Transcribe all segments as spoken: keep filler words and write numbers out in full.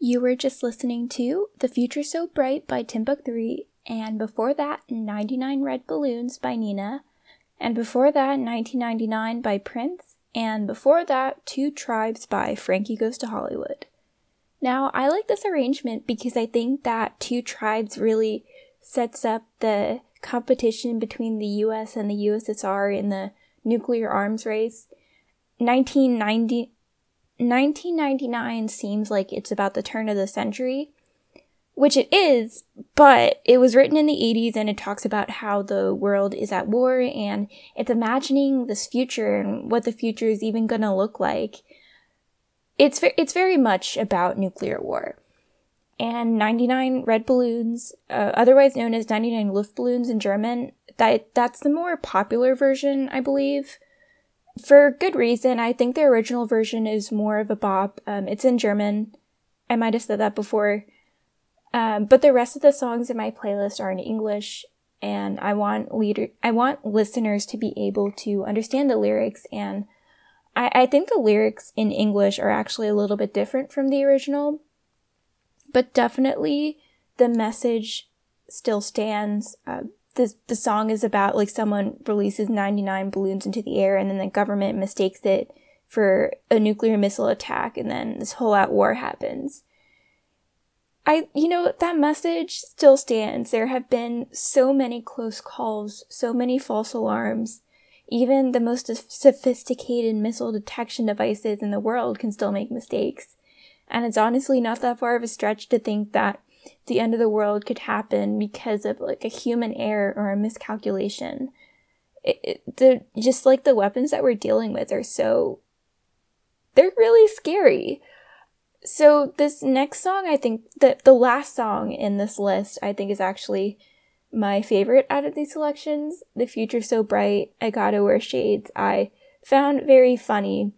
You were just listening to The Future So Bright by Timbuk three, and before that, ninety-nine Red Balloons by Nena, and before that, nineteen ninety-nine by Prince, and before that, Two Tribes by Frankie Goes to Hollywood. Now, I like this arrangement because I think that Two Tribes really sets up the competition between the U S and the U S S R in the nuclear arms race. nineteen ninety... nineteen ninety- nineteen ninety-nine seems like it's about the turn of the century, which it is, but it was written in the eighties and it talks about how the world is at war and it's imagining this future and what the future is even going to look like. It's it's very much about nuclear war. And ninety-nine Red Balloons, uh, otherwise known as ninety-nine Luftballoons in German, that that's the more popular version, I believe. For good reason. I think the original version is more of a bop. Um, it's in German. I might have said that before. Um, but the rest of the songs in my playlist are in English, and I want leader- I want listeners to be able to understand the lyrics, and I-, I think the lyrics in English are actually a little bit different from the original, but definitely the message still stands. Uh, The, the song is about, like, someone releases ninety-nine balloons into the air and then the government mistakes it for a nuclear missile attack and then this whole out war happens. I, you know, that message still stands. There have been so many close calls, so many false alarms. Even the most sophisticated missile detection devices in the world can still make mistakes. And it's honestly not that far of a stretch to think that the end of the world could happen because of, like, a human error or a miscalculation. It, it, the just like the weapons that we're dealing with are so, they're really scary. So this next song, I think that the last song in this list, I think is actually my favorite out of these selections. The Future So Bright, I Gotta Wear Shades, I found very funny.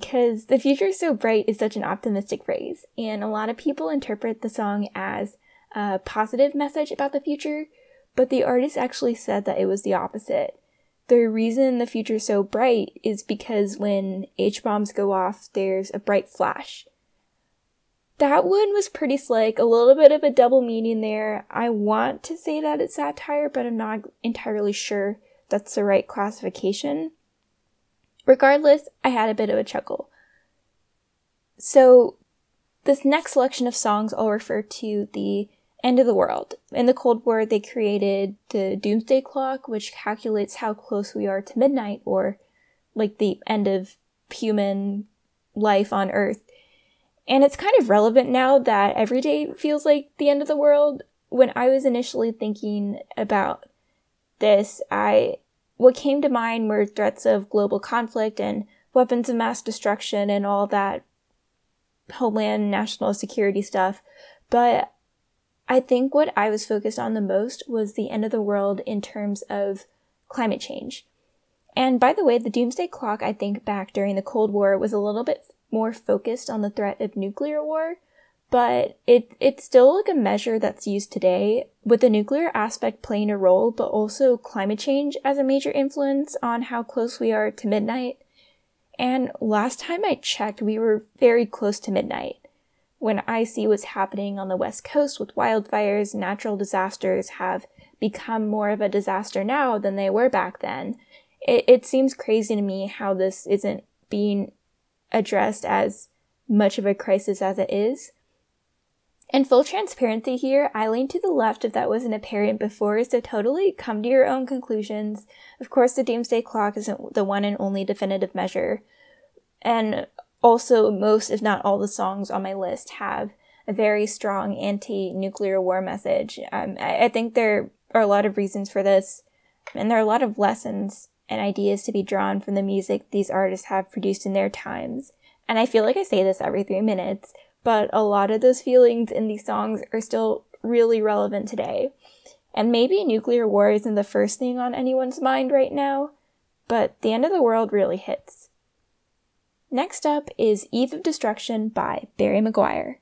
Because the future is so bright is such an optimistic phrase, and a lot of people interpret the song as a positive message about the future, but the artist actually said that it was the opposite. The reason the future is so bright is because when H-bombs go off, there's a bright flash. That one was pretty slick, a little bit of a double meaning there. I want to say that it's satire, but I'm not entirely sure that's the right classification. Regardless, I had a bit of a chuckle. So, this next selection of songs I'll refer to the end of the world. In the Cold War, they created the Doomsday Clock, which calculates how close we are to midnight, or, like, the end of human life on Earth. And it's kind of relevant now that every day feels like the end of the world. When I was initially thinking about this, I... What came to mind were threats of global conflict and weapons of mass destruction and all that homeland national security stuff. But I think what I was focused on the most was the end of the world in terms of climate change. And by the way, the Doomsday Clock, I think back during the Cold War, was a little bit more focused on the threat of nuclear war. But it it's still like a measure that's used today, with the nuclear aspect playing a role, but also climate change as a major influence on how close we are to midnight. And last time I checked, we were very close to midnight. When I see what's happening on the West Coast with wildfires, natural disasters have become more of a disaster now than they were back then. It, it seems crazy to me how this isn't being addressed as much of a crisis as it is. And full transparency here, I lean to the left if that wasn't apparent before, so totally come to your own conclusions. Of course, the Doomsday Clock isn't the one and only definitive measure. And also, most, if not all, the songs on my list have a very strong anti-nuclear war message. Um, I, I think there are a lot of reasons for this, and there are a lot of lessons and ideas to be drawn from the music these artists have produced in their times. And I feel like I say this every three minutes, but a lot of those feelings in these songs are still really relevant today. And maybe nuclear war isn't the first thing on anyone's mind right now, but the end of the world really hits. Next up is Eve of Destruction by Barry McGuire.